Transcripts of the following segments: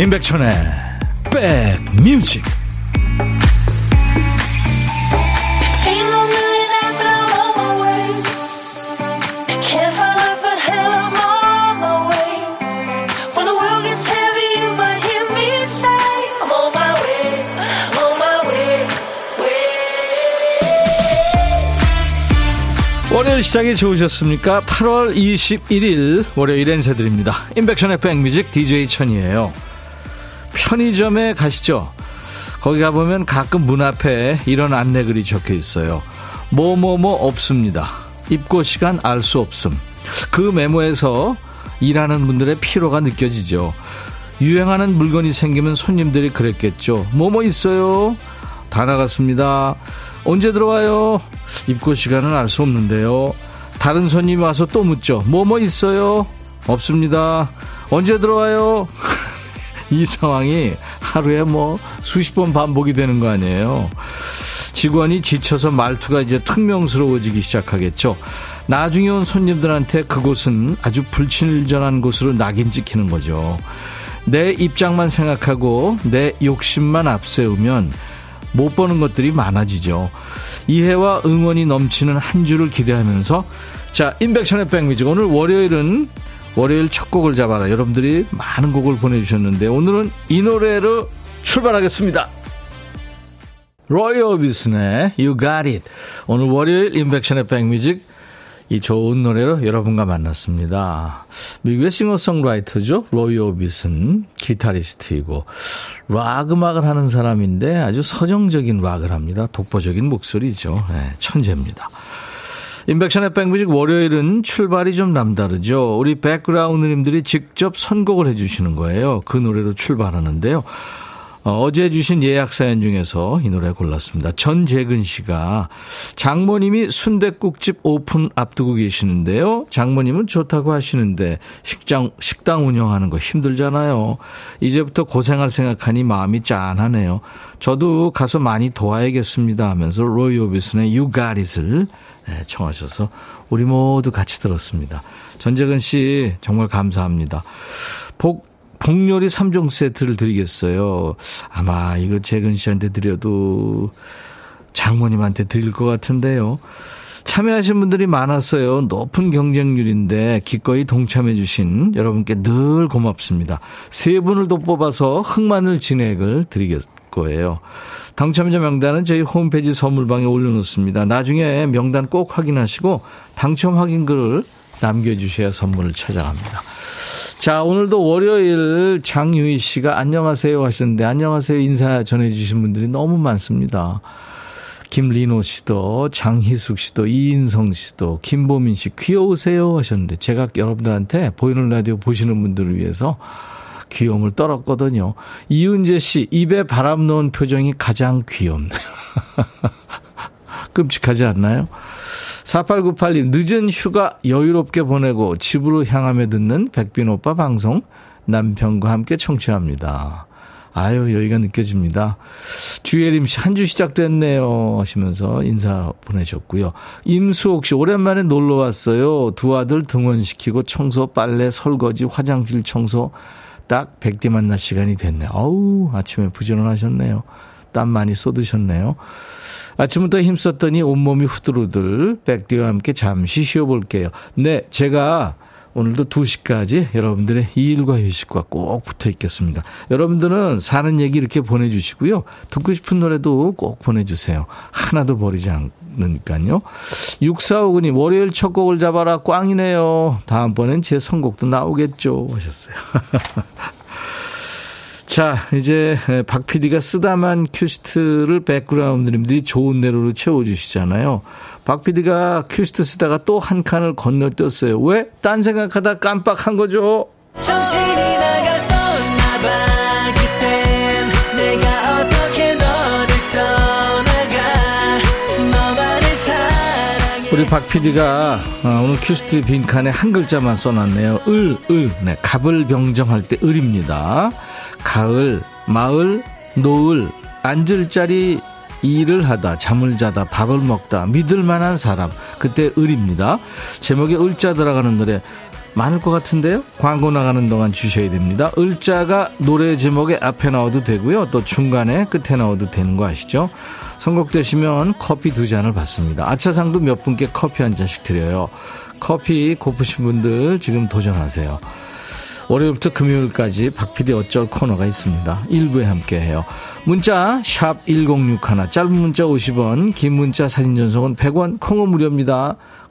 임백천의 백뮤직. 월요일 시작이 좋으셨습니까? 8월 21일 월요일 엔세들입니다. 인백션의 백뮤직 DJ 천이에요. 편의점에 가시죠. 거기 가보면 가끔 문 앞에 이런 안내글이 적혀 있어요. 뭐뭐뭐 없습니다. 입고 시간 알 수 없음. 그 메모에서 일하는 분들의 피로가 느껴지죠. 유행하는 물건이 생기면 손님들이 그랬겠죠. 뭐뭐 있어요? 다 나갔습니다. 언제 들어와요? 입고 시간은 알 수 없는데요. 다른 손님이 와서 또 묻죠. 뭐뭐 있어요? 없습니다. 언제 들어와요? 이 상황이 하루에 수십 번 반복이 되는 거 아니에요. 직원이 지쳐서 말투가 이제 퉁명스러워지기 시작하겠죠. 나중에 온 손님들한테 그곳은 아주 불친절한 곳으로 낙인 찍히는 거죠. 내 입장만 생각하고 내 욕심만 앞세우면 못 보는 것들이 많아지죠. 이해와 응원이 넘치는 한 주를 기대하면서, 자, 인백션의 백뮤직. 오늘 월요일 첫 곡을 잡아라. 여러분들이 많은 곡을 보내주셨는데 오늘은 이 노래로 출발하겠습니다. Roy Orbison의 You Got It. 오늘 월요일 인백션의 백뮤직, 이 좋은 노래로 여러분과 만났습니다. 미국의 싱어송라이터죠. 로이 오비슨, 기타리스트이고 락 음악을 하는 사람인데 아주 서정적인 락을 합니다. 독보적인 목소리죠. 네, 천재입니다. 인백션의 백뮤직 월요일은 출발이 좀 남다르죠. 우리 백그라운드님들이 직접 선곡을 해주시는 거예요. 그 노래로 출발하는데요. 어제 주신 예약 사연 중에서 이 노래 골랐습니다. 전재근 씨가, 장모님이 순댓국집 오픈 앞두고 계시는데요. 장모님은 좋다고 하시는데 식당 운영하는 거 힘들잖아요. 이제부터 고생할 생각하니 마음이 짠하네요. 저도 가서 많이 도와야겠습니다 하면서 로이 오비슨의 You Got It을 청하셔서 우리 모두 같이 들었습니다. 전재근 씨 정말 감사합니다. 복요리 3종 세트를 드리겠어요. 아마 이거 재근 씨한테 드려도 장모님한테 드릴 것 같은데요. 참여하신 분들이 많았어요. 높은 경쟁률인데 기꺼이 동참해 주신 여러분께 늘 고맙습니다. 세 분을 더 뽑아서 흑마늘 진액을 드리겠 거예요. 당첨자 명단은 저희 홈페이지 선물방에 올려놓습니다. 나중에 명단 꼭 확인하시고 당첨 확인글을 남겨주셔야 선물을 찾아갑니다. 자, 오늘도 월요일 장유희 씨가 안녕하세요 하셨는데 안녕하세요 인사 전해주신 분들이 너무 많습니다. 김리노 씨도, 장희숙 씨도, 이인성 씨도, 김보민 씨 귀여우세요 하셨는데 제가 여러분들한테 보이는 라디오 보시는 분들을 위해서 귀여움을 떨었거든요. 이은재 씨, 입에 바람 넣은 표정이 가장 귀엽네요. 끔찍하지 않나요? 4898님, 늦은 휴가 여유롭게 보내고 집으로 향하며 듣는 백빈 오빠 방송 남편과 함께 청취합니다. 아유, 여유가 느껴집니다. 주혜림 씨, 한 주 시작됐네요 하시면서 인사 보내셨고요. 임수옥 씨, 오랜만에 놀러 왔어요. 두 아들 등원시키고 청소, 빨래, 설거지, 화장실 청소 딱 백디 만날 시간이 됐네요. 어우, 아침에 부지런하셨네요. 땀 많이 쏟으셨네요. 아침부터 힘썼더니 온몸이 후들후들. 백디와 함께 잠시 쉬어볼게요. 네, 제가 오늘도 2시까지 여러분들의 일과 휴식과 꼭 붙어 있겠습니다. 여러분들은 사는 얘기 이렇게 보내주시고요. 듣고 싶은 노래도 꼭 보내주세요. 하나도 버리지 않으니까요. 6459님, 월요일 첫 곡을 잡아라 꽝이네요. 다음번엔 제 선곡도 나오겠죠 하셨어요. 자, 이제 박 PD가 쓰다만 큐시트를 백그라운드님들이 좋은 내로로 채워주시잖아요. 박 PD가 큐시트 쓰다가 또 한 칸을 건너뛰었어요. 왜? 딴 생각하다 깜빡한 거죠. 정신이 나가서 나봐 그땐 내가 어떻게 너를 떠나가 너만을 사랑해. 우리 박 PD가 오늘 큐시트 빈칸에 한 글자만 써놨네요. 을. 네, 갑을 병정할 때 을입니다. 가을, 마을, 노을, 앉을 자리, 일을 하다, 잠을 자다, 밥을 먹다, 믿을 만한 사람. 그때 을입니다. 제목에 을자 들어가는 노래 많을 것 같은데요. 광고 나가는 동안 주셔야 됩니다. 을자가 노래 제목의 앞에 넣어도 되고요, 또 중간에 끝에 넣어도 되는 거 아시죠? 선곡되시면 커피 2잔을 받습니다. 아차상도 몇 분께 커피 한 잔씩 드려요. 커피 고프신 분들 지금 도전하세요. 월요일부터 금요일까지 박PD 어쩔 코너가 있습니다. 1부에 함께해요. 문자 샵 1061, 짧은 문자 50원, 긴 문자 사진 전송은 100원, 콩은 무료입니다.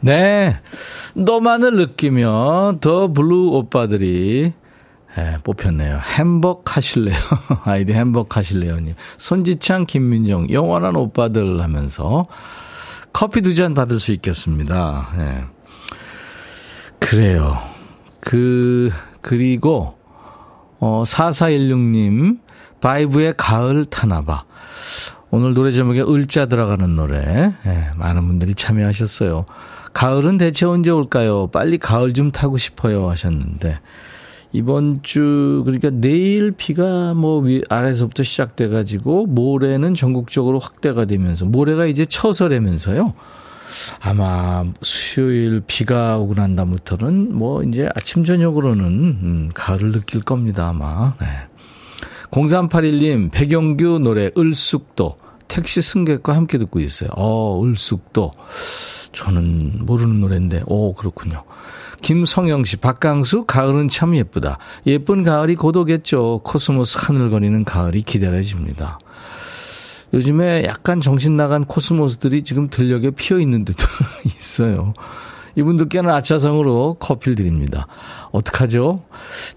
네, 너만을 느끼며 더 블루 오빠들이 뽑혔네요. 행복하실래요? 아이디 행복하실래요님. 손지창, 김민정, 영원한 오빠들 하면서 커피 2잔 받을 수 있겠습니다. 예. 그래요. 그리고 4416님 바이브의 가을 타나봐. 오늘 노래 제목에 을자 들어가는 노래. 예, 많은 분들이 참여하셨어요. 가을은 대체 언제 올까요? 빨리 가을 좀 타고 싶어요 하셨는데, 이번 주 그러니까 내일 비가 뭐 아래서부터 시작돼가지고 모레는 전국적으로 확대가 되면서, 모레가 이제 처서라면서요. 아마 수요일 비가 오고 난 다음부터는 뭐 이제 아침 저녁으로는 가을을 느낄 겁니다 아마. 네. 0381님 백영규 노래 을숙도 택시 승객과 함께 듣고 있어요. 을숙도 저는 모르는 노래인데, 그렇군요. 김성영씨, 박강수, 가을은 참 예쁘다. 예쁜 가을이 곧 오겠죠. 코스모스 하늘거리는 가을이 기다려집니다. 요즘에 약간 정신나간 코스모스들이 지금 들녘에 피어있는 듯 있어요. 이분들께는 아차상으로 커피를 드립니다. 어떡하죠?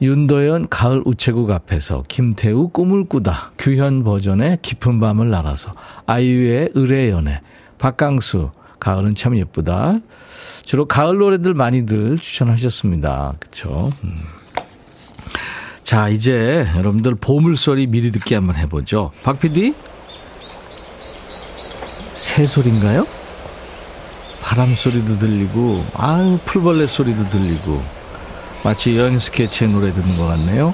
윤도현 가을 우체국 앞에서, 김태우 꿈을 꾸다, 규현 버전의 깊은 밤을 날아서, 아이유의 을의 연애, 박강수 가을은 참 예쁘다. 주로 가을 노래들 많이들 추천하셨습니다. 그렇죠? 자, 이제 여러분들 보물소리 미리 듣기 한번 해보죠. 박PD? 새소리인가요? 바람소리도 들리고, 풀벌레 소리도 들리고, 마치 여행 스케치의 노래 듣는 것 같네요.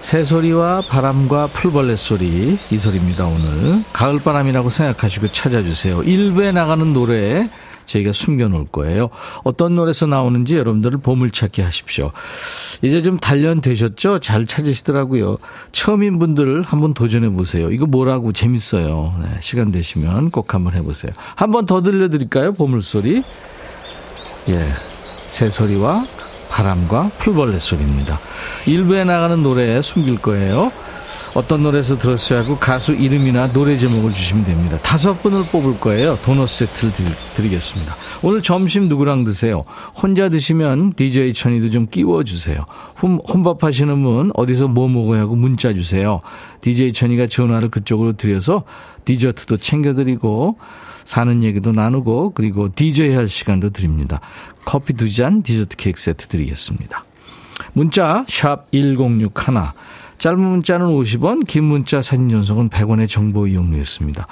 새소리와 바람과 풀벌레 소리, 이 소리입니다. 오늘 가을바람이라고 생각하시고 찾아주세요. 1부에 나가는 노래에 저희가 숨겨놓을 거예요. 어떤 노래에서 나오는지 여러분들을 보물찾기 하십시오. 이제 좀 단련되셨죠? 잘 찾으시더라고요. 처음인 분들 한번 도전해보세요. 이거 뭐라고 재밌어요. 네, 시간 되시면 꼭 한번 해보세요. 한번 더 들려드릴까요? 보물소리. 예, 새소리와 바람과 풀벌레 소리입니다. 일부에 나가는 노래에 숨길 거예요. 어떤 노래에서 들었어요 하고 가수 이름이나 노래 제목을 주시면 됩니다. 5분을 뽑을 거예요. 도넛 세트를 드리겠습니다. 오늘 점심 누구랑 드세요? 혼자 드시면 DJ 천이도 좀 끼워주세요. 혼밥 하시는 분 어디서 뭐 먹어야 하고 문자 주세요. DJ 천이가 전화를 그쪽으로 드려서 디저트도 챙겨드리고 사는 얘기도 나누고, 그리고 DJ 할 시간도 드립니다. 커피 2잔, 디저트 케이크 세트 드리겠습니다. 문자 샵 1061, 짧은 문자는 50원, 긴 문자 사진 전송은 100원의 정보 이용료였습니다.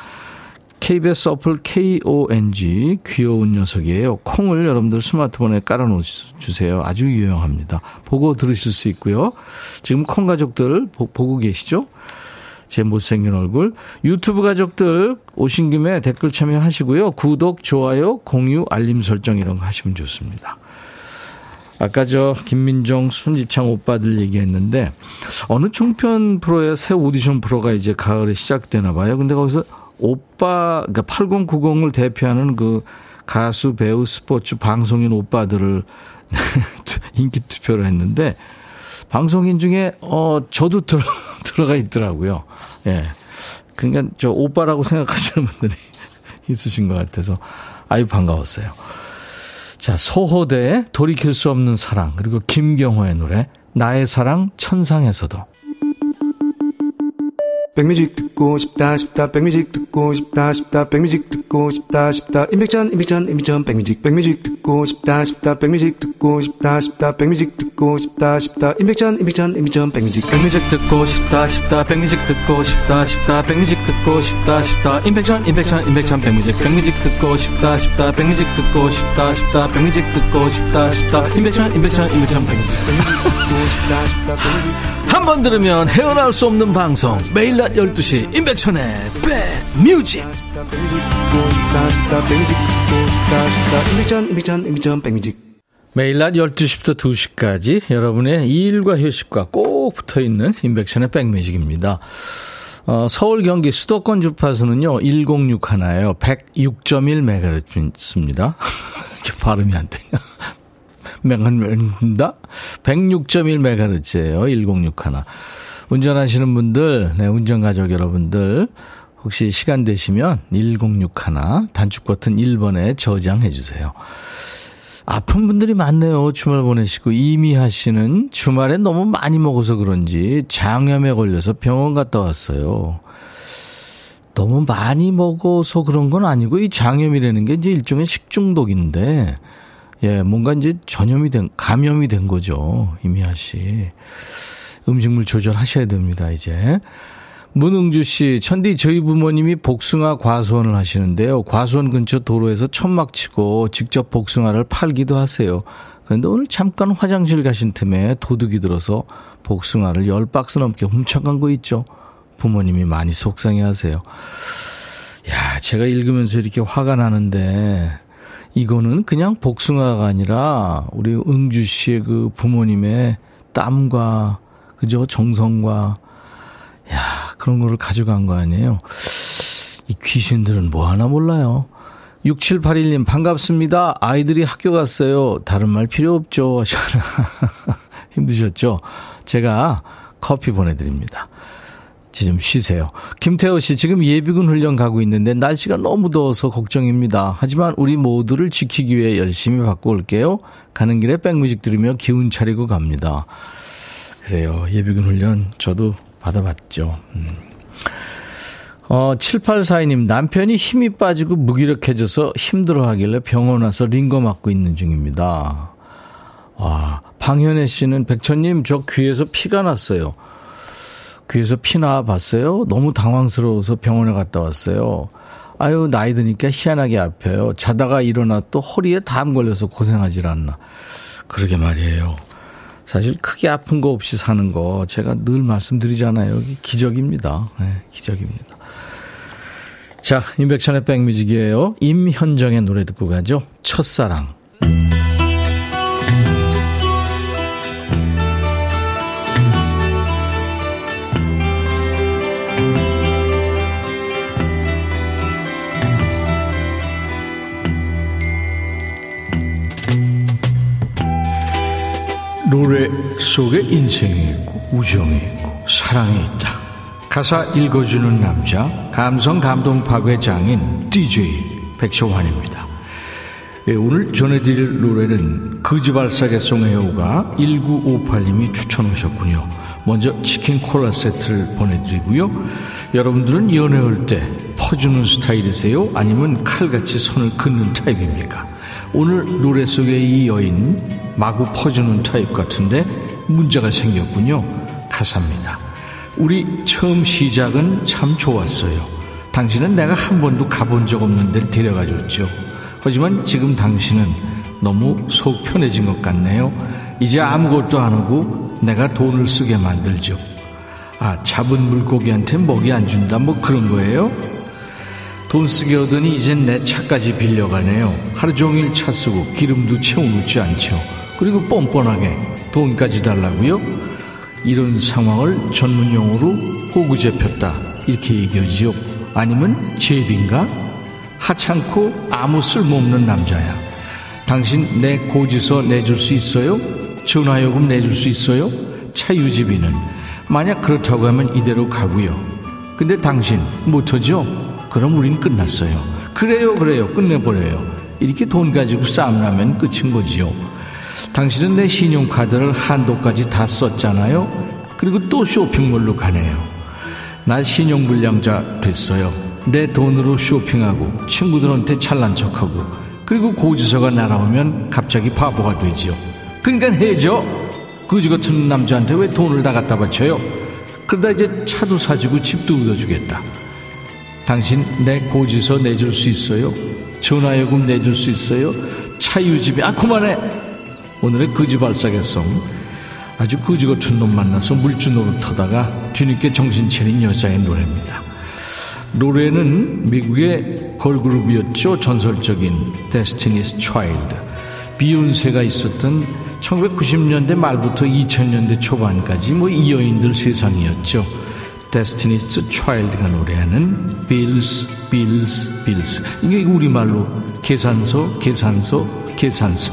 KBS 어플 KONG, 귀여운 녀석이에요. 콩을 여러분들 스마트폰에 깔아놓으세요. 아주 유용합니다. 보고 들으실 수 있고요. 지금 콩 가족들 보고 계시죠? 제 못생긴 얼굴. 유튜브 가족들 오신 김에 댓글 참여하시고요. 구독, 좋아요, 공유, 알림 설정 이런 거 하시면 좋습니다. 아까 김민정, 손지창 오빠들 얘기했는데, 어느 총편 프로의 새 오디션 프로가 이제 가을에 시작되나 봐요. 근데 거기서 오빠, 그러니까 8090을 대표하는 그 가수, 배우, 스포츠, 방송인 오빠들을 인기 투표를 했는데, 방송인 중에 저도 들어가 있더라고요. 예, 그러니까 저 오빠라고 생각하시는 분들이 있으신 것 같아서 아주 반가웠어요. 자, 소호대의 돌이킬 수 없는 사랑, 그리고 김경호의 노래 나의 사랑 천상에서도. 백뮤직 듣고 싶다 싶다 백뮤직 듣고 싶다 싶다 백뮤직 듣고 싶다 싶다 임백천 백뮤직 듣고 싶다 싶다 백뮤직 듣고 싶다 싶다 백뮤직 듣고 싶다 싶다 임백천 백뮤직 듣고 싶다 싶다 백뮤직 듣고 싶다 싶다 백뮤직 듣고 싶다 싶다 임백천 백뮤직 듣고 싶다 싶다 백뮤직 듣고 싶다 싶다 백뮤직 듣고 싶다 싶다 임백천 백뮤직 한 번 들으면 헤어나올 수 없는 방송 매일 낮 12시 임백천의 백뮤직. 매일 낮 12시부터 2시까지 여러분의 일과 휴식과 꼭 붙어있는 임백천의 백뮤직입니다. 서울 경기 수도권 주파수는요 106 하나예요. 106.1MHz입니다. 이렇게 발음이 안 되냐. 106.1MHz예요. 106 하나. 운전하시는 분들, 네, 운전가족 여러분들, 혹시 시간 되시면 1061 단축 버튼 1번에 저장해 주세요. 아픈 분들이 많네요. 주말 보내시고. 이미하 씨는 주말에 너무 많이 먹어서 그런지 장염에 걸려서 병원 갔다 왔어요. 너무 많이 먹어서 그런 건 아니고 이 장염이라는 게 이제 일종의 식중독인데, 예, 뭔가 이제 감염이 된 거죠. 이미하 씨. 음식물 조절하셔야 됩니다, 이제. 문흥주 씨, 천디 저희 부모님이 복숭아 과수원을 하시는데요. 과수원 근처 도로에서 천막 치고 직접 복숭아를 팔기도 하세요. 그런데 오늘 잠깐 화장실 가신 틈에 도둑이 들어서 복숭아를 10박스 넘게 훔쳐간 거 있죠. 부모님이 많이 속상해하세요. 야, 제가 읽으면서 이렇게 화가 나는데 이거는 그냥 복숭아가 아니라 우리 응주 씨의 그 부모님의 땀과 그죠? 정성과, 야, 그런 거를 가져간 거 아니에요? 이 귀신들은 뭐 하나 몰라요. 6781님, 반갑습니다. 아이들이 학교 갔어요. 다른 말 필요 없죠. 힘드셨죠? 제가 커피 보내드립니다. 이제 좀 쉬세요. 김태호 씨, 지금 예비군 훈련 가고 있는데 날씨가 너무 더워서 걱정입니다. 하지만 우리 모두를 지키기 위해 열심히 받고 올게요. 가는 길에 백뮤직 들으며 기운 차리고 갑니다. 그래요. 예비군 훈련 저도 받아봤죠. 7842님, 남편이 힘이 빠지고 무기력해져서 힘들어하길래 병원 와서 링거 맞고 있는 중입니다. 와, 방현애 씨는 백천님 저 귀에서 피가 났어요. 귀에서 피 나와봤어요? 너무 당황스러워서 병원에 갔다 왔어요. 아유, 나이 드니까 희한하게 아파요. 자다가 일어나 또 허리에 담 걸려서 고생하질 않나. 그러게 말이에요. 사실 크게 아픈 거 없이 사는 거 제가 늘 말씀드리잖아요. 기적입니다. 네, 기적입니다. 자, 임백천의 백뮤직이에요. 임현정의 노래 듣고 가죠. 첫사랑. 노래 속에 인생이 있고 우정이 있고 사랑이 있다. 가사 읽어주는 남자, 감성 감동 파괴 장인 DJ 백종환입니다. 예, 오늘 전해드릴 노래는 그지발사계송 해오가 1958님이 추천하셨군요. 먼저 치킨 콜라 세트를 보내드리고요. 여러분들은 연애할 때 퍼주는 스타일이세요? 아니면 칼같이 손을 긋는 타입입니까? 오늘 노래 속의 이 여인 마구 퍼주는 타입 같은데 문제가 생겼군요. 가사입니다. 우리 처음 시작은 참 좋았어요. 당신은 내가 한 번도 가본 적 없는 데를 데려가줬죠. 하지만 지금 당신은 너무 속 편해진 것 같네요. 이제 아무것도 안 하고 내가 돈을 쓰게 만들죠. 아, 잡은 물고기한테 먹이 안 준다 뭐 그런 거예요? 돈 쓰게 하더니 이젠 내 차까지 빌려가네요. 하루 종일 차 쓰고 기름도 채워놓지 않죠. 그리고 뻔뻔하게 돈까지 달라고요? 이런 상황을 전문 용어로 호구제폈다 이렇게 얘기하지요. 아니면 제비인가? 하찮고 아무 쓸모없는 남자야. 당신 내 고지서 내줄 수 있어요? 전화요금 내줄 수 있어요? 차 유지비는? 만약 그렇다고 하면 이대로 가고요. 근데 당신 못하죠? 그럼 우린 끝났어요. 그래요 끝내버려요. 이렇게 돈 가지고 싸움 나면 끝인 거지요. 당신은 내 신용카드를 한도까지 다 썼잖아요. 그리고 또 쇼핑몰로 가네요. 나 신용불량자 됐어요. 내 돈으로 쇼핑하고 친구들한테 찰난 척하고, 그리고 고지서가 날아오면 갑자기 바보가 되지요. 그러니까 해죠. 거지 같은 남자한테 왜 돈을 다 갖다 바쳐요? 그러다 이제 차도 사주고 집도 얻어주겠다. 당신 내 고지서 내줄 수 있어요? 전화요금 내줄 수 있어요? 차유지비, 아 그만해. 오늘의 거지 발사계성, 아주 거지 같은 놈 만나서 물주 노릇하다가 뒤늦게 정신 차린 여자의 노래입니다. 노래는 미국의 걸그룹이었죠. 전설적인 Destiny's Child, 비욘세가 있었던 1990년대 말부터 2000년대 초반까지 뭐 이 여인들 세상이었죠. Destiny's Child가 노래하는 Bills, Bills, Bills, 이게 우리말로 계산서, 계산서, 계산서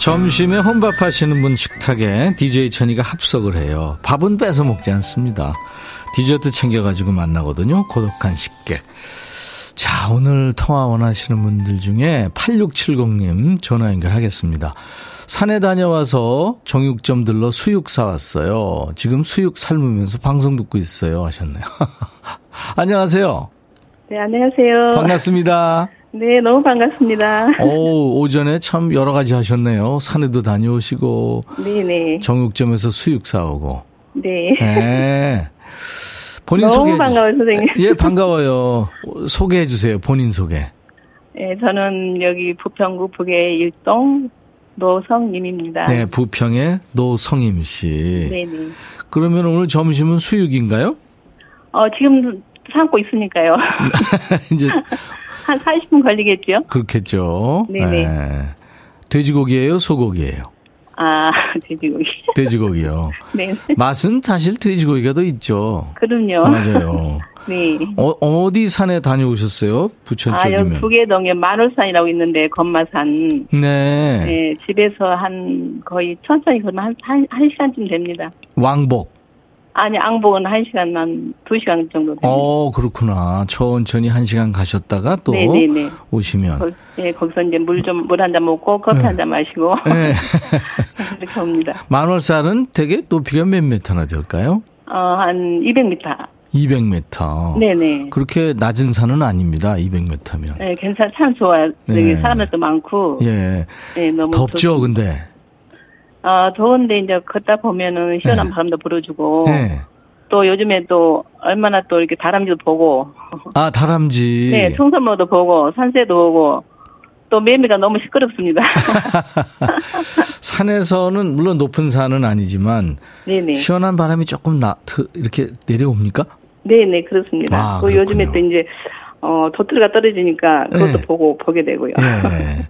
점심에 혼밥하시는 분 식탁에 DJ 천이가 합석을 해요. 밥은 뺏어 먹지 않습니다. 디저트 챙겨가지고 만나거든요. 고독한 식객. 자, 오늘 통화 원하시는 분들 중에 8670님 전화 연결하겠습니다. 산에 다녀와서 정육점 들러 수육 사왔어요. 지금 수육 삶으면서 방송 듣고 있어요. 하셨네요. 안녕하세요. 네, 안녕하세요. 반갑습니다. 네, 너무 반갑습니다. 오, 오전에 참 여러 가지 하셨네요. 산에도 다녀오시고, 네네, 정육점에서 수육 사오고. 네. 네. 본인 소개. 너무 반가워요, 선생님. 예, 반가워요. 소개해 주세요. 본인 소개. 네, 저는 여기 부평구 북의 일동 노성임입니다. 네, 부평의 노성임 씨. 네네. 그러면 오늘 점심은 수육인가요? 지금 삶고 있으니까요. 이제 한 40분 걸리겠죠? 그렇겠죠. 네네. 네. 돼지고기예요, 소고기예요? 아, 돼지고기. 돼지고기요. 네. 맛은 사실 돼지고기가 더 있죠. 그럼요. 맞아요. 네. 어디 산에 다녀오셨어요? 부천 쪽이면. 아, 여기 북계동에 만월산이라고 있는데, 건마산. 네. 네, 집에서 한 거의 천천히 걸으면 한 시간쯤 됩니다. 왕복. 아니, 왕복은 1시간만, 2시간 정도 됩니다. 그렇구나. 천천히 1시간 가셨다가 또 네네네. 오시면. 네, 거기서 이제 물 한 잔 먹고 커피 네. 한 잔 마시고. 네. 이렇게 옵니다. 만월산은 되게 높이가 몇 메터나 될까요? 한 200m. 200m. 네네. 그렇게 낮은 산은 아닙니다. 200m면. 네, 괜찮아. 참 좋아요. 되게 네. 사람들도 많고. 예. 네, 너무 덥죠, 좋고. 근데. 더운데 이제 걷다 보면은 시원한 네. 바람도 불어주고. 네. 또 요즘에 또 얼마나 또 이렇게 다람쥐도 보고. 아, 다람쥐. 네, 청설모도 보고 산새도 보고. 또 매미가 너무 시끄럽습니다. 산에서는 물론 높은 산은 아니지만 네네. 시원한 바람이 조금 이렇게 내려옵니까? 네네, 그렇습니다. 아, 또 요즘에 또 이제 도트리가 떨어지니까 그것도 네. 보게 되고요. 네.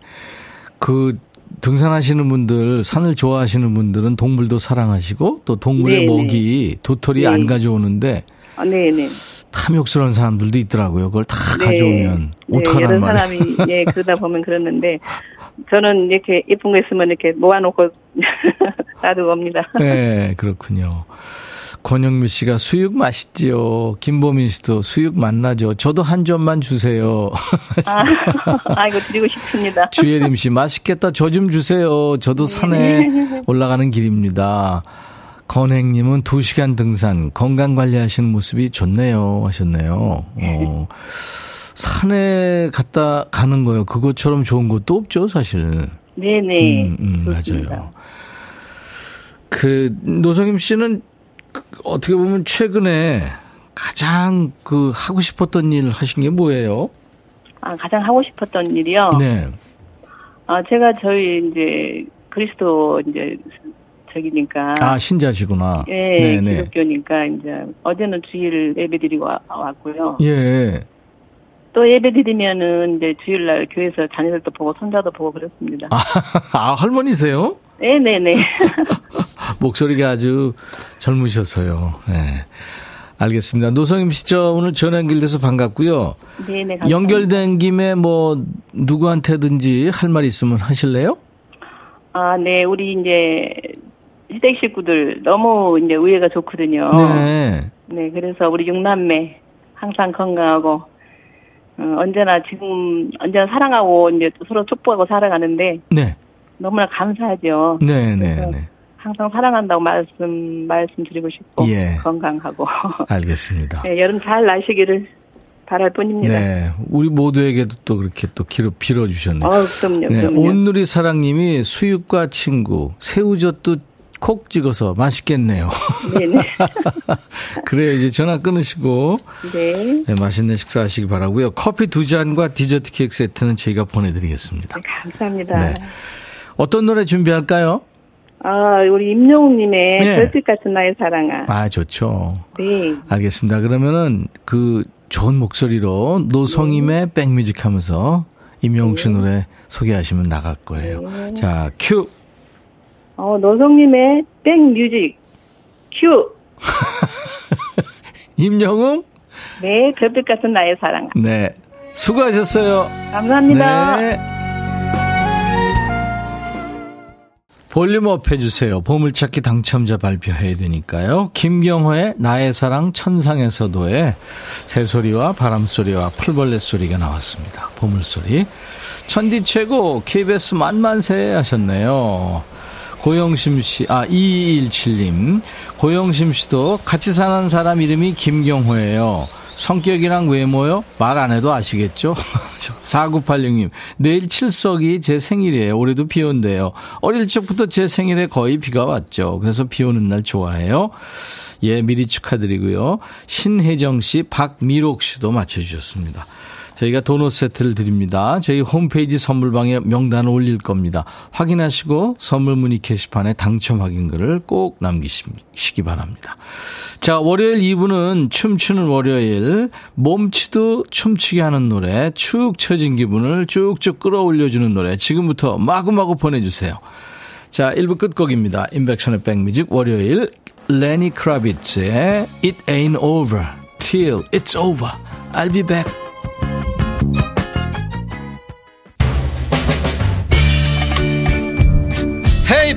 그 등산하시는 분들, 산을 좋아하시는 분들은 동물도 사랑하시고 또 동물의 네네. 먹이 도토리 네. 안 가져오는데 네네. 탐욕스러운 사람들도 있더라고요. 그걸 다 네. 가져오면 네. 어떡하란 말이에요. 여러 사람이 예, 그러다 보면 그러는데 저는 이렇게 예쁜 거 있으면 이렇게 모아놓고 놔두고 옵니다. 네, 그렇군요. 권영미 씨가 수육 맛있지요. 김보민 씨도 수육 맛나죠. 저도 한 점만 주세요. 이거 드리고 싶습니다. 주예림 씨 맛있겠다. 저 좀 주세요. 저도 산에 올라가는 길입니다. 건행님은 2시간 등산 건강 관리하시는 모습이 좋네요 하셨네요. 산에 갔다 가는 거요. 그것처럼 좋은 것도 없죠 사실. 네네. 맞아요. 그 노성임 씨는 어떻게 보면 최근에 가장 그 하고 싶었던 일 하신 게 뭐예요? 가장 하고 싶었던 일이요. 네. 제가 저희 이제 그리스도 이제. 적이니까. 신자시구나. 예, 네네. 기독교니까 이제 어제는 주일 예배드리고 왔고요. 예. 또 예배드리면은 이제 주일날 교회에서 자녀들도 보고 손자도 보고 그랬습니다. 할머니세요? 네, 네, 네. 목소리가 아주 젊으셔서요. 네. 알겠습니다. 노성임 씨죠. 오늘 전화 연결돼서 반갑고요. 네, 네. 감사합니다. 연결된 김에 뭐 누구한테든지 할 말 있으면 하실래요? 아, 네. 우리 이제 시댁 식구들 너무 이제 우애가 좋거든요. 네. 네, 그래서 우리 6남매 항상 건강하고 언제나 지금 언제나 사랑하고 이제 서로 축복하고 살아가는데 네. 너무나 감사하죠. 네, 네, 네. 항상 사랑한다고 말씀드리고 싶고 예. 건강하고 알겠습니다. 네, 여름 잘 나시기를 바랄 뿐입니다. 네, 우리 모두에게도 또 그렇게 또 빌어주셨네요. 그럼요. 네, 그럼요. 온누리 사랑님이 수육과 친구 새우젓도 콕 찍어서 맛있겠네요. 네네. 그래요. 이제 전화 끊으시고 네. 네, 맛있는 식사하시기 바라고요. 커피 2잔과 디저트 케이크 세트는 저희가 보내드리겠습니다. 네, 감사합니다. 네. 어떤 노래 준비할까요? 아, 우리 임영웅님의 네. 별빛 같은 나의 사랑아. 아, 좋죠. 네. 알겠습니다. 그러면은 그 좋은 목소리로 노성임의 네. 백뮤직 하면서 임영웅 씨 네. 노래 소개하시면 나갈 거예요. 네. 자, 큐. 노성님의 백뮤직 큐. 임영웅. 네, 별빛 같은 나의 사랑아. 네, 수고하셨어요. 감사합니다. 네. 볼륨업 해주세요. 보물찾기 당첨자 발표해야 되니까요. 김경호의 나의 사랑 천상에서도의 새소리와 바람소리와 풀벌레 소리가 나왔습니다. 보물소리. 천디 최고 KBS 만만세 하셨네요. 고영심씨 2217님 고영심씨도 같이 사는 사람 이름이 김경호예요. 성격이랑 외모요? 말 안 해도 아시겠죠? 4986님 내일 칠석이 제 생일이에요. 올해도 비 온대요. 어릴 적부터 제 생일에 거의 비가 왔죠. 그래서 비 오는 날 좋아해요. 예, 미리 축하드리고요. 신혜정 씨, 박미록 씨도 맞춰주셨습니다. 저희가 도넛 세트를 드립니다. 저희 홈페이지 선물방에 명단 올릴 겁니다. 확인하시고 선물 문의 게시판에 당첨 확인글을 꼭 남기시기 바랍니다. 자, 월요일 2부는 춤추는 월요일, 몸치도 춤추게 하는 노래, 축 처진 기분을 쭉쭉 끌어올려주는 노래, 지금부터 마구마구 보내주세요. 자, 1부 끝곡입니다. 임백천의 백뮤직 월요일, 레니 크라비츠의 It ain't over till it's over. I'll be back. 헤이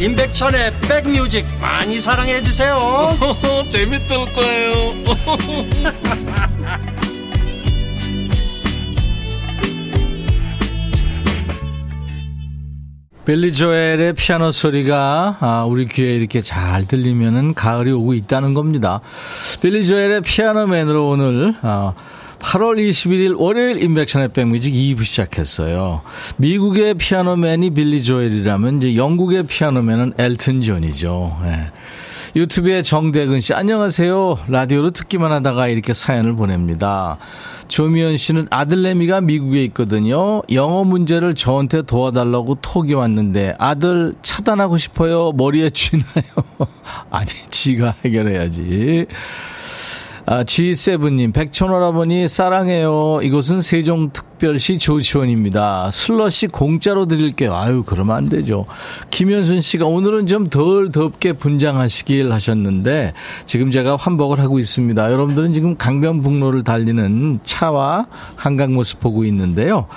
임백천의 백뮤직 많이 사랑해 주세요. 재밌을 거예요. 빌리 조엘의 피아노 소리가 우리 귀에 이렇게 잘 들리면은 가을이 오고 있다는 겁니다. 빌리 조엘의 피아노맨으로 오늘 8월 21일 월요일 인백션의 백뮤직 2부 시작했어요. 미국의 피아노맨이 빌리 조엘이라면 이제 영국의 피아노맨은 엘튼 존이죠. 예. 유튜브에 정대근 씨 안녕하세요. 라디오로 듣기만 하다가 이렇게 사연을 보냅니다. 조미연 씨는 아들내미가 미국에 있거든요. 영어 문제를 저한테 도와달라고 톡이 왔는데 아들 차단하고 싶어요. 머리에 쥐나요? 아니 지가 해결해야지. G7님 백천어라버니 사랑해요. 이곳은 세종특별시 조치원입니다. 슬러시 공짜로 드릴게요. 아유 그러면 안 되죠. 김현순씨가 오늘은 좀 덜 덥게 분장하시길 하셨는데 지금 제가 환복을 하고 있습니다. 여러분들은 지금 강변북로를 달리는 차와 한강 모습 보고 있는데요.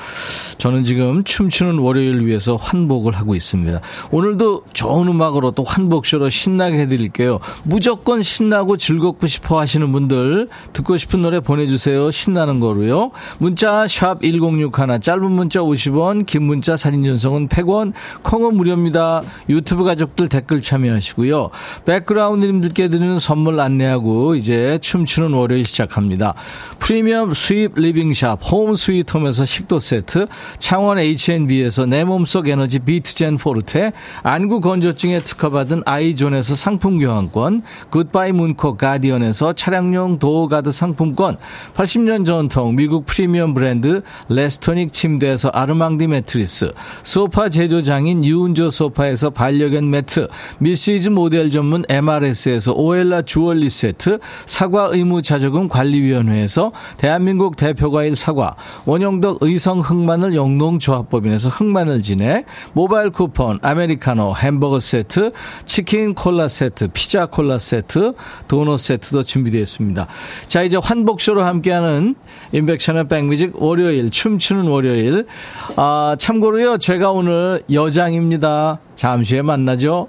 저는 지금 춤추는 월요일 위해서 환복을 하고 있습니다. 오늘도 좋은 음악으로 또 환복쇼로 신나게 해드릴게요. 무조건 신나고 즐겁고 싶어 하시는 분들 듣고 싶은 노래 보내주세요. 신나는 거로요. 문자 샵1 #1061 짧은 문자 50원, 긴 문자 사진 전송은 100원, 콩은 무료입니다. 유튜브 가족들 댓글 참여하시고요. 백그라운드님들께 드리는 선물 안내하고 이제 춤추는 월요일 시작합니다. 프리미엄 수입 리빙샵 홈 스위트홈에서 식도 세트, 창원 H&B에서 내 몸속 에너지 비트젠 포르테, 안구 건조증에 특허받은 아이존에서 상품 교환권, 굿바이 문콕 가디언에서 차량용 도어가드 상품권, 80년 전통 미국 프리미엄 브랜드 레스토닉 침대에서 아르망디 매트리스, 소파 제조장인 유은조 소파에서 반려견 매트, 미시즈 모델 전문 MRS에서 오엘라 주얼리 세트, 사과 의무자조금 관리위원회에서 대한민국 대표과일 사과, 원영덕 의성 흑마늘 영농조합법인에서 흑마늘 진해, 모바일 쿠폰, 아메리카노, 햄버거 세트, 치킨 콜라 세트, 피자 콜라 세트, 도넛 세트도 준비되어 있습니다. 자, 이제 환복쇼로 함께하는 임백천의 백뮤직 월요일, 춤추는 월요일. 아, 참고로요, 제가 오늘 여장입니다. 잠시 후에 만나죠.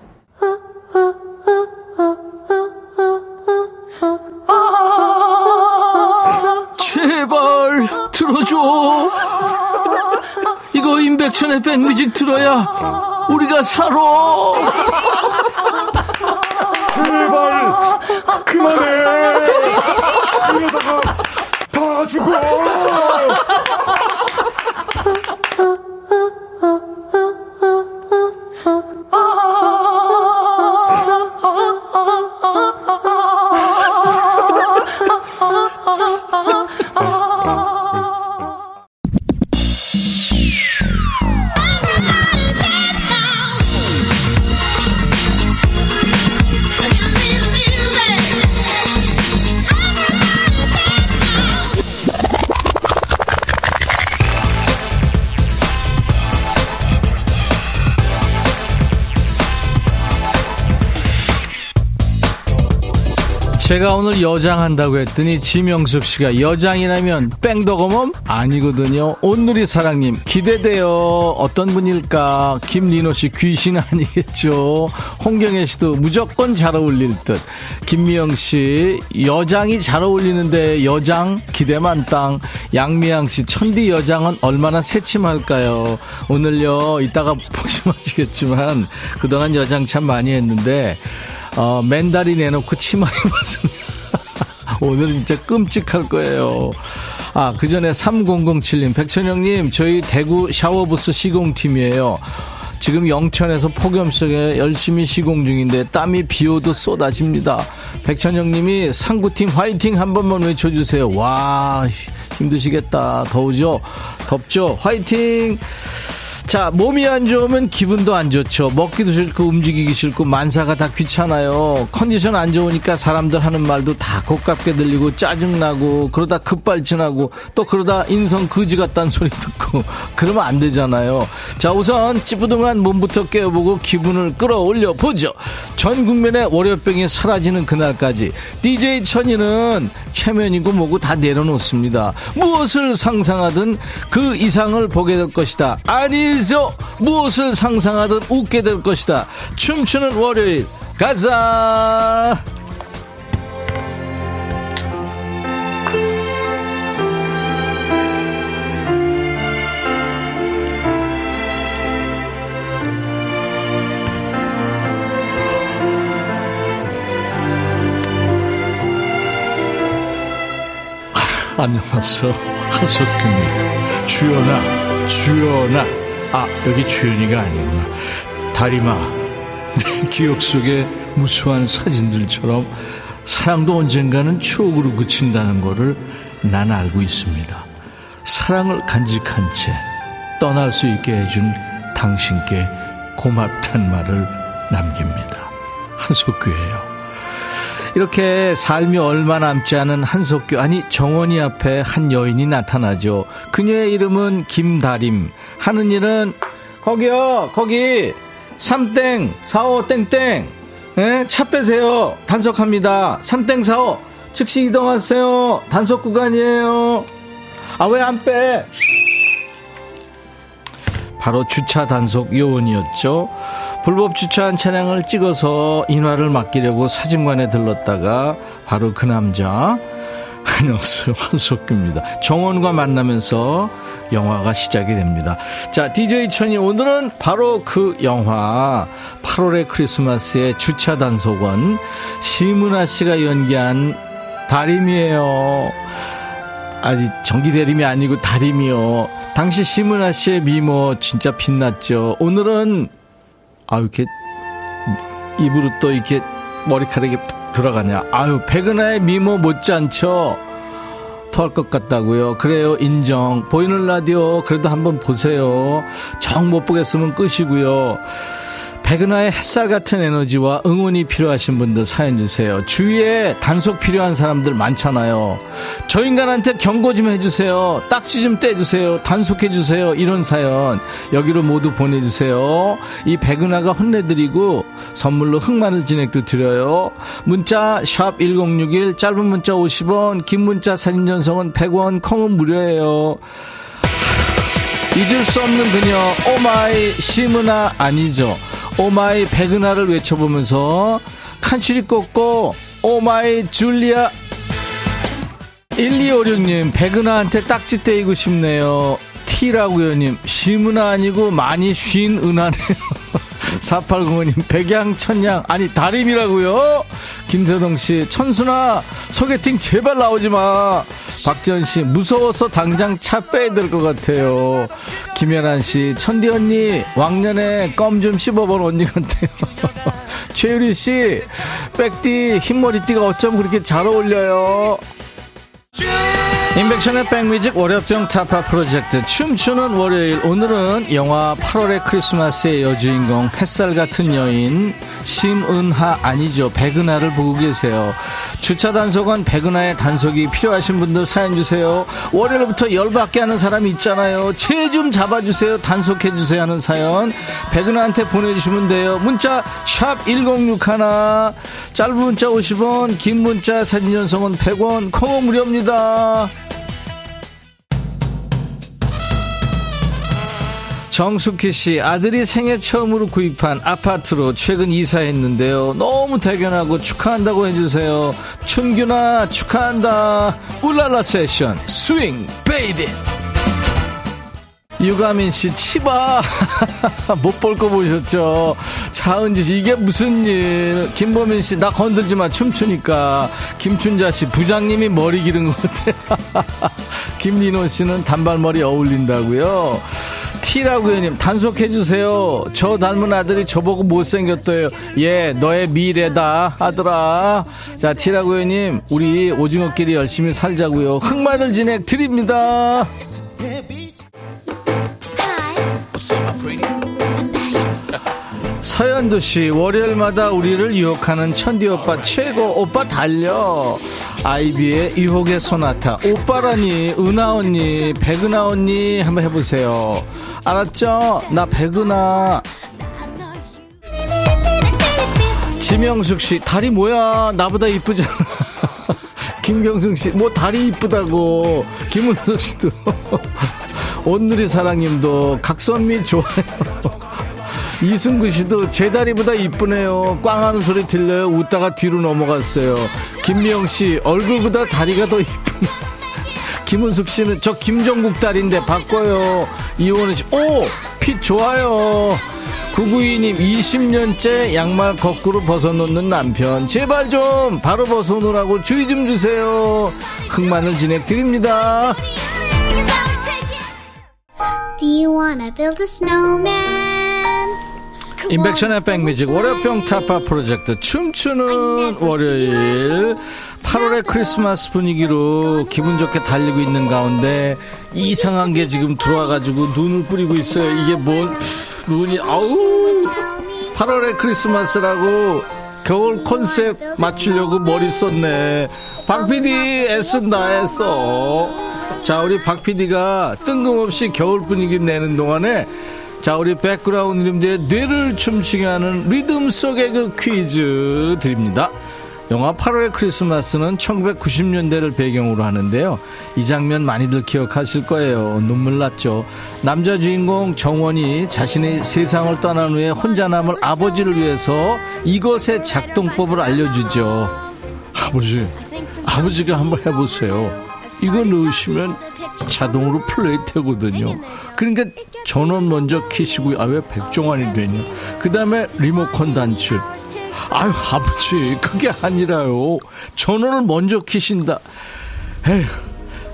제발 들어줘. 이거 임백천의 백뮤직 들어야 우리가 살아. 제발 그만해. 이러다가 다 죽어. 제가 오늘 여장한다고 했더니 지명섭씨가 여장이라면 뺑덕어멈? 아니거든요. 온누리 사랑님 기대돼요. 어떤 분일까? 김리노씨 귀신 아니겠죠? 홍경애씨도 무조건 잘 어울릴 듯. 김미영씨 여장이 잘 어울리는데 여장 기대만땅. 양미양씨 천디 여장은 얼마나 새침할까요? 오늘요 이따가 보시면 아시겠지만 그동안 여장 참 많이 했는데 맨다리 내놓고 치마 입었습니다. 오늘은 진짜 끔찍할 거예요. 아, 그 전에 3007님, 백천영님, 저희 대구 샤워부스 시공팀이에요. 지금 영천에서 폭염 속에 열심히 시공 중인데 땀이 비오듯 쏟아집니다. 백천영님이 상구팀 화이팅 한 번만 외쳐주세요. 와, 힘드시겠다. 더우죠? 덥죠? 화이팅! 자, 몸이 안 좋으면 기분도 안 좋죠. 먹기도 싫고 움직이기 싫고 만사가 다 귀찮아요. 컨디션 안 좋으니까 사람들 하는 말도 다 고깝게 들리고 짜증나고 그러다 급발진하고 또 그러다 인성 거지 같다는 소리 듣고 그러면 안 되잖아요. 자, 우선 찌뿌둥한 몸부터 깨워보고 기분을 끌어올려 보죠. 전 국민의 월요병이 사라지는 그날까지 DJ 천이는 체면이고 뭐고 다 내려놓습니다. 무엇을 상상하든 그 이상을 보게 될 것이다. 아니 무엇을 상상하든 웃게 될 것이다. 춤추는 월요일 가자. 안녕하세요, 한석규입니다. 주연아 여기 주연이가 아니구나. 다리마, 내 기억 속에 무수한 사진들처럼 사랑도 언젠가는 추억으로 그친다는 거를 난 알고 있습니다. 사랑을 간직한 채 떠날 수 있게 해준 당신께 고맙단 말을 남깁니다. 한석규예요. 이렇게 삶이 얼마 남지 않은 한석규, 아니 정원이 앞에 한 여인이 나타나죠. 그녀의 이름은 김다림. 하는 일은 거기요, 거기 3땡 45 땡땡, 에? 차 빼세요. 단속합니다. 3땡 45 즉시 이동하세요. 단속 구간이에요. 아, 왜 안 빼? 바로 주차 단속 요원이었죠. 불법 주차한 차량을 찍어서 인화를 맡기려고 사진관에 들렀다가 바로 그 남자. 안녕하세요, 한석규입니다. 정원과 만나면서 영화가 시작이 됩니다. 자, DJ 천이 오늘은 바로 그 영화 8월의 크리스마스의 주차 단속원 심은아 씨가 연기한 다림이에요. 아니 전기대림이 아니고 다림이요. 당시 심은아 씨의 미모 진짜 빛났죠. 오늘은 이렇게 입으로 또 이렇게 머리카락이 들어가냐. 백은하의 미모 못지않죠. 토할 것 같다고요. 그래요, 인정. 보이는 라디오 그래도 한번 보세요. 정 못 보겠으면 끄시고요. 백은하의 햇살 같은 에너지와 응원이 필요하신 분들 사연 주세요. 주위에 단속 필요한 사람들 많잖아요. 저 인간한테 경고 좀 해주세요. 딱지 좀 떼주세요. 단속해주세요. 이런 사연 여기로 모두 보내주세요. 이 백은하가 혼내드리고 선물로 흑마늘 진액도 드려요. 문자 샵 1061, 짧은 문자 50원, 긴 문자 사진 전송은 100원, 콩은 무료예요. 잊을 수 없는 그녀, 오마이 심은아 아니죠. 오마이 백은하를 외쳐보면서 칸추리 꽂고 오마이 줄리아. 1256님, 백은하한테 딱지 떼이고 싶네요. T라고요님, 심은아 아니고 많이 쉰 은하네요. 4805님, 백양천양 아니 다림이라고요. 김세동씨, 천순아 소개팅 제발 나오지마. 박지연씨, 무서워서 당장 차 빼야 될 것 같아요. 김연한씨, 천디언니 왕년에 껌 좀 씹어본 언니 같아요. 최유리씨, 백띠 흰머리띠가 어쩜 그렇게 잘 어울려요. 임백천의 백뮤직 월요병 타파 프로젝트 춤추는 월요일. 오늘은 영화 8월의 크리스마스의 여주인공 햇살 같은 여인 심은하 아니죠. 백은하를 보고 계세요. 주차 단속은 백은하의 단속이 필요하신 분들 사연 주세요. 월요일부터 열받게 하는 사람이 있잖아요. 쟤 좀 잡아주세요. 단속해주세요 하는 사연 백은하한테 보내주시면 돼요. 문자 샵 1061, 짧은 문자 50원, 긴 문자 사진 전송은 100원, 콩은 무료입니다. 정숙희씨, 아들이 생애 처음으로 구입한 아파트로 최근 이사했는데요. 너무 대견하고 축하한다고 해주세요. 춘규나 축하한다. 울랄라 세션 스윙 베이비. 유가민씨, 치바 못 볼 거 보셨죠. 차은지씨, 이게 무슨 일. 김보민씨, 나 건들지마 춤추니까. 김춘자씨, 부장님이 머리 기른 것 같아. 김민호씨는 단발머리 어울린다고요. T라고요님, 단속해주세요. 저 닮은 아들이 저보고 못생겼대요. 예, 너의 미래다 아들아. 자, T라고요님, 우리 오징어끼리 열심히 살자고요. 흑마늘 진액 드립니다. 4연도씨, 월요일마다 우리를 유혹하는 천디오빠 최고. 오빠 달려. 아이비의 유혹의 소나타. 오빠라니, 은하언니, 백은하언니 한번 해보세요. 알았죠? 나 백은하. 지명숙씨, 다리 뭐야, 나보다 이쁘잖아. 김경숙씨, 뭐 다리 이쁘다고. 김은수씨도. 온누리사랑님도 각선미 좋아요. 이승구씨도 제 다리보다 이쁘네요. 꽝 하는 소리 들려요. 웃다가 뒤로 넘어갔어요. 김미영씨, 얼굴보다 다리가 더 이쁘네. 김은숙씨는 저 김종국 다리인데 바꿔요. 이원우씨, 오! 핏 좋아요. 992님, 20년째 양말 거꾸로 벗어놓는 남편, 제발 좀 바로 벗어놓으라고 주의 좀 주세요. 흑마늘 진액 드립니다. Do you wanna build a snowman? 임백천의 백뮤직 월요병 타파 프로젝트 춤추는 월요일. 8월의 크리스마스 분위기로 기분 좋게 달리고 있는 가운데 이상한 게 지금 들어와가지고 눈을 뿌리고 있어요. 이게 뭔 눈이. 아우, 8월의 크리스마스라고 겨울 컨셉 맞추려고 머리 썼네. 박PD 애쓴다 애써. 자, 우리 박PD가 뜬금없이 겨울 분위기 내는 동안에 자, 우리 백그라운드님들의 뇌를 춤추게 하는 리듬 속의 그 퀴즈 드립니다. 영화 8월의 크리스마스는 1990년대를 배경으로 하는데요. 이 장면 많이들 기억하실 거예요. 눈물 났죠. 남자 주인공 정원이 자신의 세상을 떠난 후에 혼자 남을 아버지를 위해서 이것의 작동법을 알려주죠. 아버지, 아버지가 한번 해보세요. 이거 넣으시면 자동으로 플레이 태거든요. 그러니까 전원 먼저 키시고, 아 왜 백종환이 되냐, 그 다음에 리모컨 단추. 아유 아버지, 그게 아니라요, 전원을 먼저 키신다. 에휴,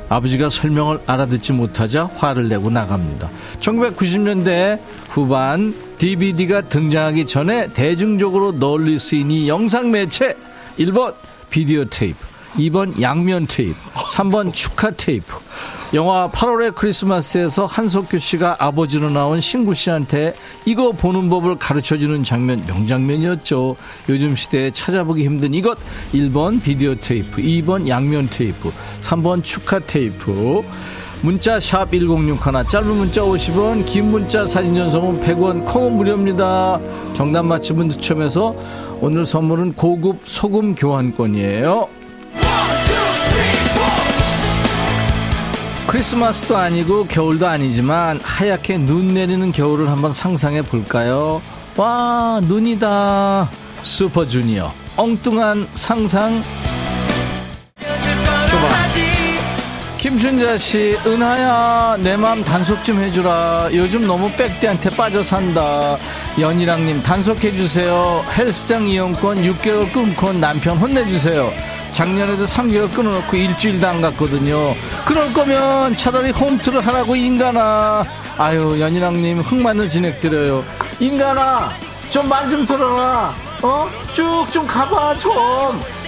아버지가 설명을 알아듣지 못하자 화를 내고 나갑니다. 1990년대 후반 DVD가 등장하기 전에 대중적으로 널리 쓰인 이 영상 매체, 1번 비디오 테이프, 2번 양면 테이프, 3번 축하 테이프. 영화 8월의 크리스마스에서 한석규 씨가 아버지로 나온 신구 씨한테 이거 보는 법을 가르쳐주는 장면, 명장면이었죠. 요즘 시대에 찾아보기 힘든 이것, 1번 비디오 테이프, 2번 양면 테이프, 3번 축하 테이프. 문자 샵1061, 짧은 문자 50원, 긴 문자 사진 전송은 100원, 콩은 무료입니다. 정답 맞힌 분들 추첨해서 오늘 선물은 고급 소금 교환권이에요. 크리스마스도 아니고 겨울도 아니지만 하얗게 눈 내리는 겨울을 한번 상상해 볼까요? 와, 눈이다. 슈퍼주니어 엉뚱한 상상. 김준자씨, 은하야 내 맘 단속 좀 해주라, 요즘 너무 백대한테 빠져 산다. 연희랑님, 단속해주세요. 헬스장 이용권 6개월 끊고 남편 혼내주세요. 작년에도 3개월 끊어놓고 일주일도 안 갔거든요. 그럴 거면 차라리 홈트를 하라고, 인간아. 아유, 연희랑님 흑마늘 진행드려요. 인간아, 좀 말 좀 들어라. 어? 쭉 좀 가봐 좀.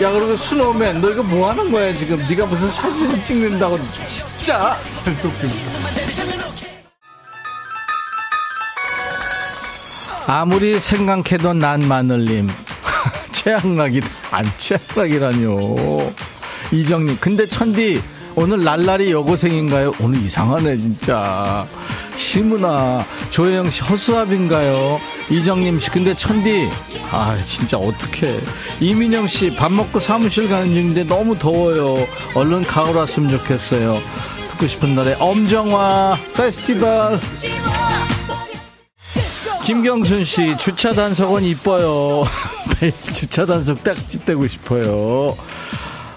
야, 그리고 스노우맨, 너 이거 뭐 하는 거야 지금? 네가 무슨 사진 찍는다고, 진짜. 아무리 생각해도 난 마늘님. 최악락이다. 안 최악락이라뇨. 이정님, 근데 천디 오늘 날라리 여고생인가요? 오늘 이상하네 진짜. 시문아, 조혜영씨 허수아비인가요? 이정님씨, 근데 천디, 아 진짜 어떡해. 이민영씨, 밥 먹고 사무실 가는 중인데 너무 더워요. 얼른 가을 왔으면 좋겠어요. 듣고 싶은 노래 엄정화 페스티벌. 김경순씨, 주차 단속은 이뻐요. 주차 단속 딱지 떼고 싶어요.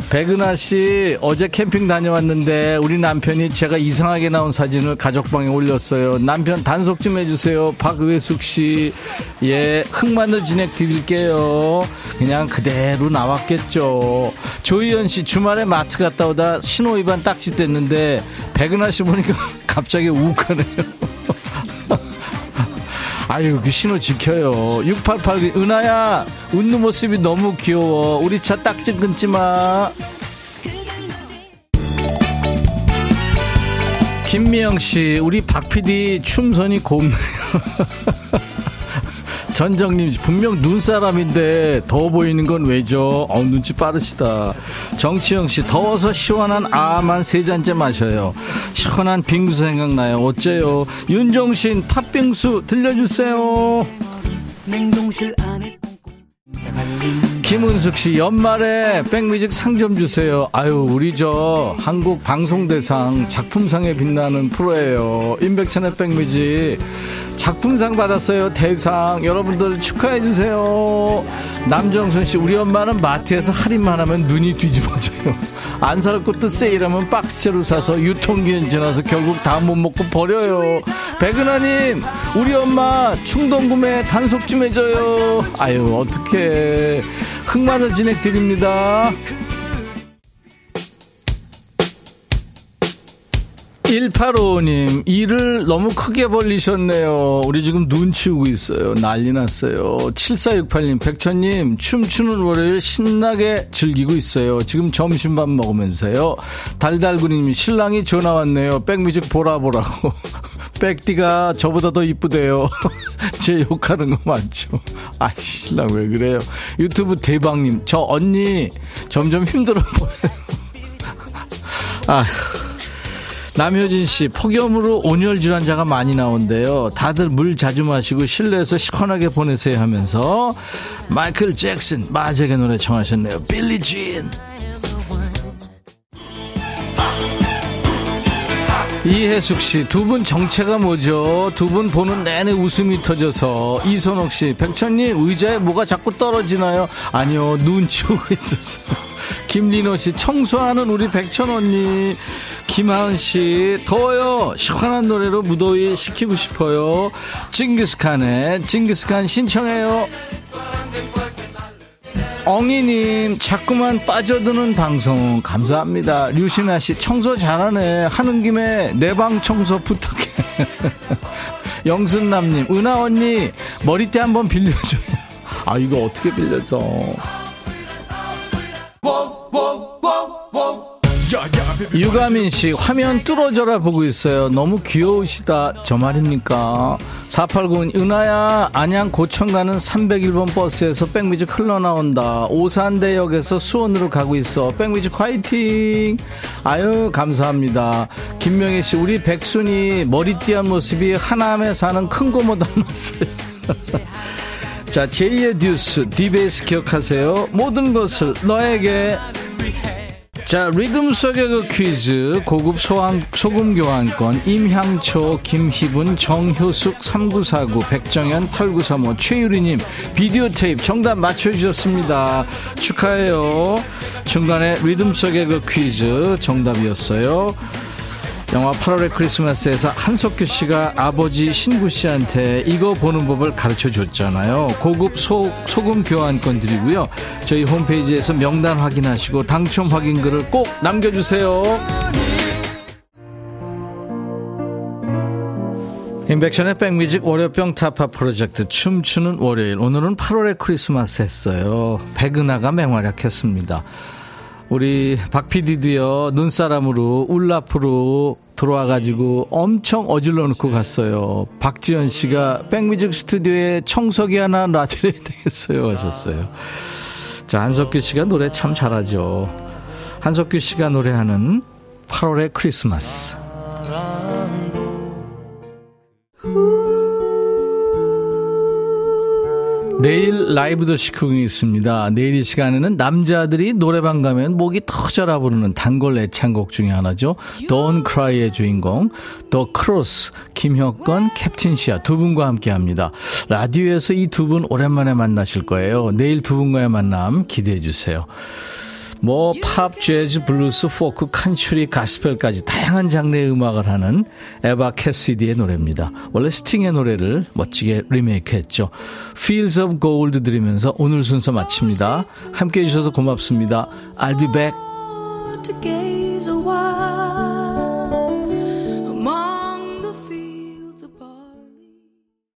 백은하씨, 어제 캠핑 다녀왔는데 우리 남편이 제가 이상하게 나온 사진을 가족방에 올렸어요. 남편 단속 좀 해주세요. 박외숙씨, 예, 흑마늘 진액 드릴게요. 그냥 그대로 나왔겠죠. 조희연씨, 주말에 마트 갔다 오다 신호위반 딱지 뗐는데 백은하씨 보니까 갑자기 욱하네요. 아유, 그 신호 지켜요. 688, 은하야 웃는 모습이 너무 귀여워. 우리 차 딱지 끊지마. 김미영씨, 우리 박PD 춤선이 곱네요. 전정님, 분명 눈사람인데 더워 보이는 건 왜죠? 눈치 빠르시다. 정치영씨, 더워서 시원한 아만 세 잔째 마셔요. 시원한 빙수 생각나요. 어째요? 윤종신, 팥빙수 들려주세요. 냉동실 안에 김은숙씨, 연말에 백뮤직 상 좀 주세요. 아유, 우리 저 한국 방송대상 작품상에 빛나는 프로예요. 임백천의 백뮤직 작품상 받았어요. 대상 여러분들 축하해주세요. 남정순씨, 우리 엄마는 마트에서 할인만 하면 눈이 뒤집어져요. 안 살 것도 세일하면 박스채로 사서 유통기한 지나서 결국 다 못 먹고 버려요. 백은하님, 우리 엄마 충동구매 단속 좀 해줘요. 아유 어떡해. 흑마늘 진액 드립니다. 1855님, 일을 너무 크게 벌리셨네요. 우리 지금 눈 치우고 있어요. 난리 났어요. 7468님, 백천님 춤추는 월요일 신나게 즐기고 있어요. 지금 점심밥 먹으면서요. 달달구님, 신랑이 전화 왔네요. 백뮤직 보라보라고. 백디가 저보다 더 이쁘대요. 제 욕하는 거 맞죠? 아, 신랑 왜 그래요? 유튜브 대박님, 저 언니 점점 힘들어 보여요. 아, 남효진씨, 폭염으로 온열질환자가 많이 나온대요. 다들 물 자주 마시고 실내에서 시원하게 보내세요 하면서 마이클 잭슨, 마잭의 노래 청하셨네요. 빌리 진. 이혜숙씨, 두 분 정체가 뭐죠? 두 분 보는 내내 웃음이 터져서. 이선옥씨, 백천님 의자에 뭐가 자꾸 떨어지나요? 아니요, 눈 치우고 있었어요. 김리노씨, 청소하는 우리 백천언니. 김하은씨, 더워요. 시원한 노래로 무더위 식히고 싶어요. 징기스칸의 징기스칸 신청해요. 엉이님, 자꾸만 빠져드는 방송 감사합니다. 류신아씨, 청소 잘하네. 하는 김에 내 방 청소 부탁해. 영순남님, 은하언니 머리띠 한번 빌려줘요. 아, 이거 어떻게 빌려서. 유가민씨, 화면 뚫어져라 보고 있어요. 너무 귀여우시다. 저 말입니까? 489, 은하야, 안양 고천 가는 301번 버스에서 백뮤직 흘러나온다. 오산대역에서 수원으로 가고 있어. 백뮤직 화이팅. 아유, 감사합니다. 김명희씨, 우리 백순이 머리띠한 모습이 하남에 사는 큰고모 닮았어요. 자, 제2의 뉴스 디베이스 기억하세요. 모든 것을 너에게. 자, 리듬 속의 그 퀴즈, 고급 소금 교환권, 임향초, 김희분, 정효숙, 3949, 백정현, 8935, 최유리님, 비디오 테이프 정답 맞춰주셨습니다. 축하해요. 중간에 리듬 속의 그 퀴즈 정답이었어요. 영화 8월의 크리스마스에서 한석규 씨가 아버지 신구 씨한테 이거 보는 법을 가르쳐줬잖아요. 고급 소금 교환권 드리고요. 저희 홈페이지에서 명단 확인하시고 당첨 확인글을 꼭 남겨주세요. 임백천의 백뮤직 월요병 타파 프로젝트 춤추는 월요일. 오늘은 8월의 크리스마스 했어요. 백은하가 맹활약했습니다. 우리 박PD도요, 눈사람으로 울라프로 들어와가지고 엄청 어질러 놓고 갔어요. 박지연씨가 백뮤직 스튜디오에 청소기 하나 놔드려야 되겠어요 하셨어요. 자, 한석규씨가 노래 참 잘하죠. 한석규씨가 노래하는 8월의 크리스마스. 내일 라이브 더 시쿵이 있습니다. 내일 이 시간에는 남자들이 노래방 가면 목이 터져라 부르는 단골 애창곡 중에 하나죠. Don't Cry의 주인공 더 크로스, 김혁건, 캡틴 시아 두 분과 함께합니다. 라디오에서 이 두 분 오랜만에 만나실 거예요. 내일 두 분과의 만남 기대해 주세요. 뭐 팝, 재즈, 블루스, 포크, 칸츄리, 가스펠까지 다양한 장르의 음악을 하는 에바 캐시디의 노래입니다. 원래 스팅의 노래를 멋지게 리메이크했죠. Fields of Gold 들으면서 오늘 순서 마칩니다. 함께해 주셔서 고맙습니다. I'll be back.